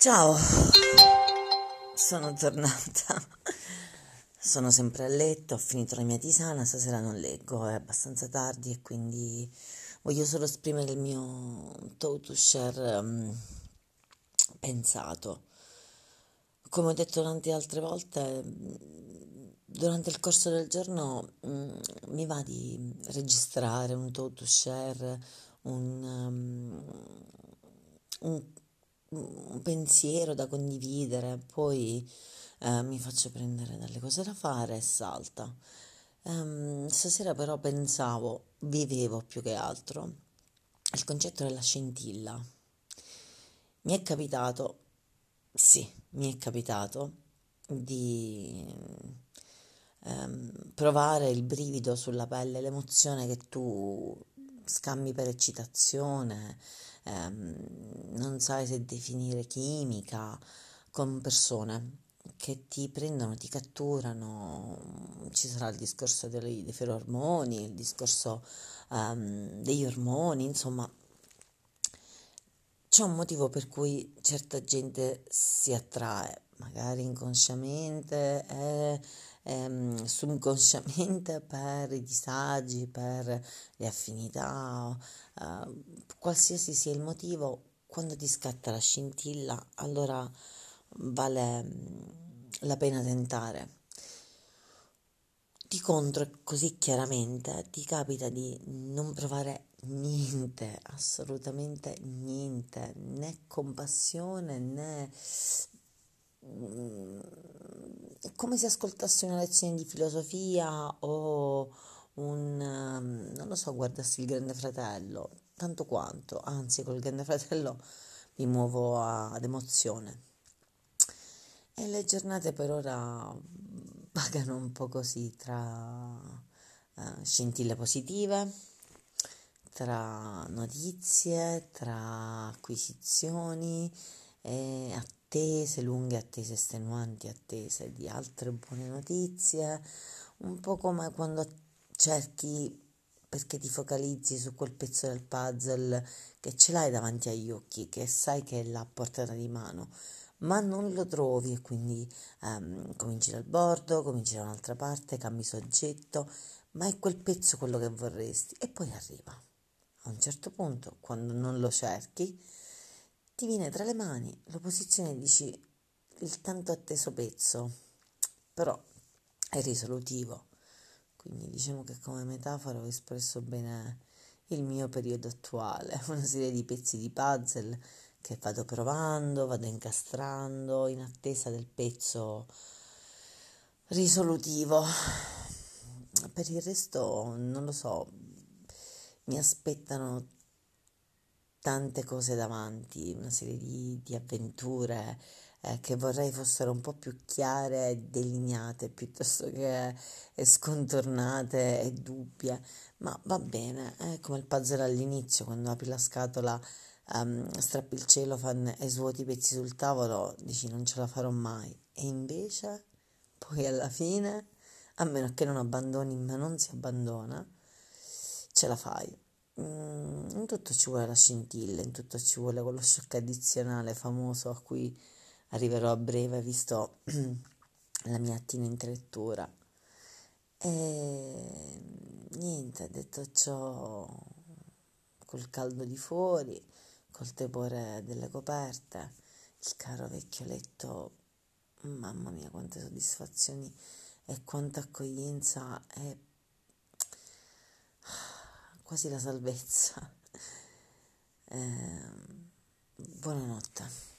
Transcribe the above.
Ciao, sono tornata, sono sempre a letto, ho finito la mia tisana, stasera non leggo, è abbastanza tardi e quindi voglio solo esprimere il mio thought share pensato. Come ho detto tante altre volte, durante il corso del giorno mi va di registrare un thought share, un pensiero da condividere, poi mi faccio prendere dalle cose da fare e salta. Stasera però vivevo più che altro il concetto della scintilla. Mi è capitato di provare il brivido sulla pelle, l'emozione che tu scambi per eccitazione, non sai se definire chimica, con persone che ti prendono, ti catturano. Ci sarà il discorso dei ferormoni, il discorso degli ormoni, insomma c'è un motivo per cui certa gente si attrae, magari inconsciamente e subconsciamente, per i disagi, per le affinità, qualsiasi sia il motivo. Quando ti scatta la scintilla, allora vale la pena tentare. Di contro, così chiaramente, ti capita di non provare niente, assolutamente niente, né compassione, né... È come se ascoltassi una lezione di filosofia o guardassi il Grande Fratello, tanto quanto, anzi col Grande Fratello mi muovo ad emozione. E le giornate per ora vagano un po' così, tra scintille positive, tra notizie, tra acquisizioni e attese, lunghe attese, estenuanti attese di altre buone notizie, un po' come quando cerchi, perché ti focalizzi su quel pezzo del puzzle che ce l'hai davanti agli occhi, che sai che è là a portata di mano, ma non lo trovi e quindi cominci dal bordo, cominci da un'altra parte, cambi soggetto, ma è quel pezzo quello che vorresti. E poi arriva a un certo punto, quando non lo cerchi, ti viene tra le mani l'opposizione e dici: il tanto atteso pezzo, però è risolutivo. Quindi diciamo che come metafora ho espresso bene il mio periodo attuale, una serie di pezzi di puzzle che vado provando, vado incastrando in attesa del pezzo risolutivo. Per il resto non lo so, mi aspettano tante cose davanti, una serie di avventure che vorrei fossero un po' più chiare e delineate piuttosto che scontornate e dubbie, ma va bene, è come il puzzle all'inizio, quando apri la scatola, strappi il cellophane e svuoti i pezzi sul tavolo, dici non ce la farò mai, e invece poi alla fine, a meno che non abbandoni, ma non si abbandona, ce la fai. In tutto ci vuole la scintilla, in tutto ci vuole quello shock addizionale famoso a cui arriverò a breve, visto la mia attinente lettura. E niente, detto ciò, col caldo di fuori, col tepore delle coperte, il caro vecchio letto, mamma mia quante soddisfazioni e quanta accoglienza è. Quasi la salvezza. Buonanotte.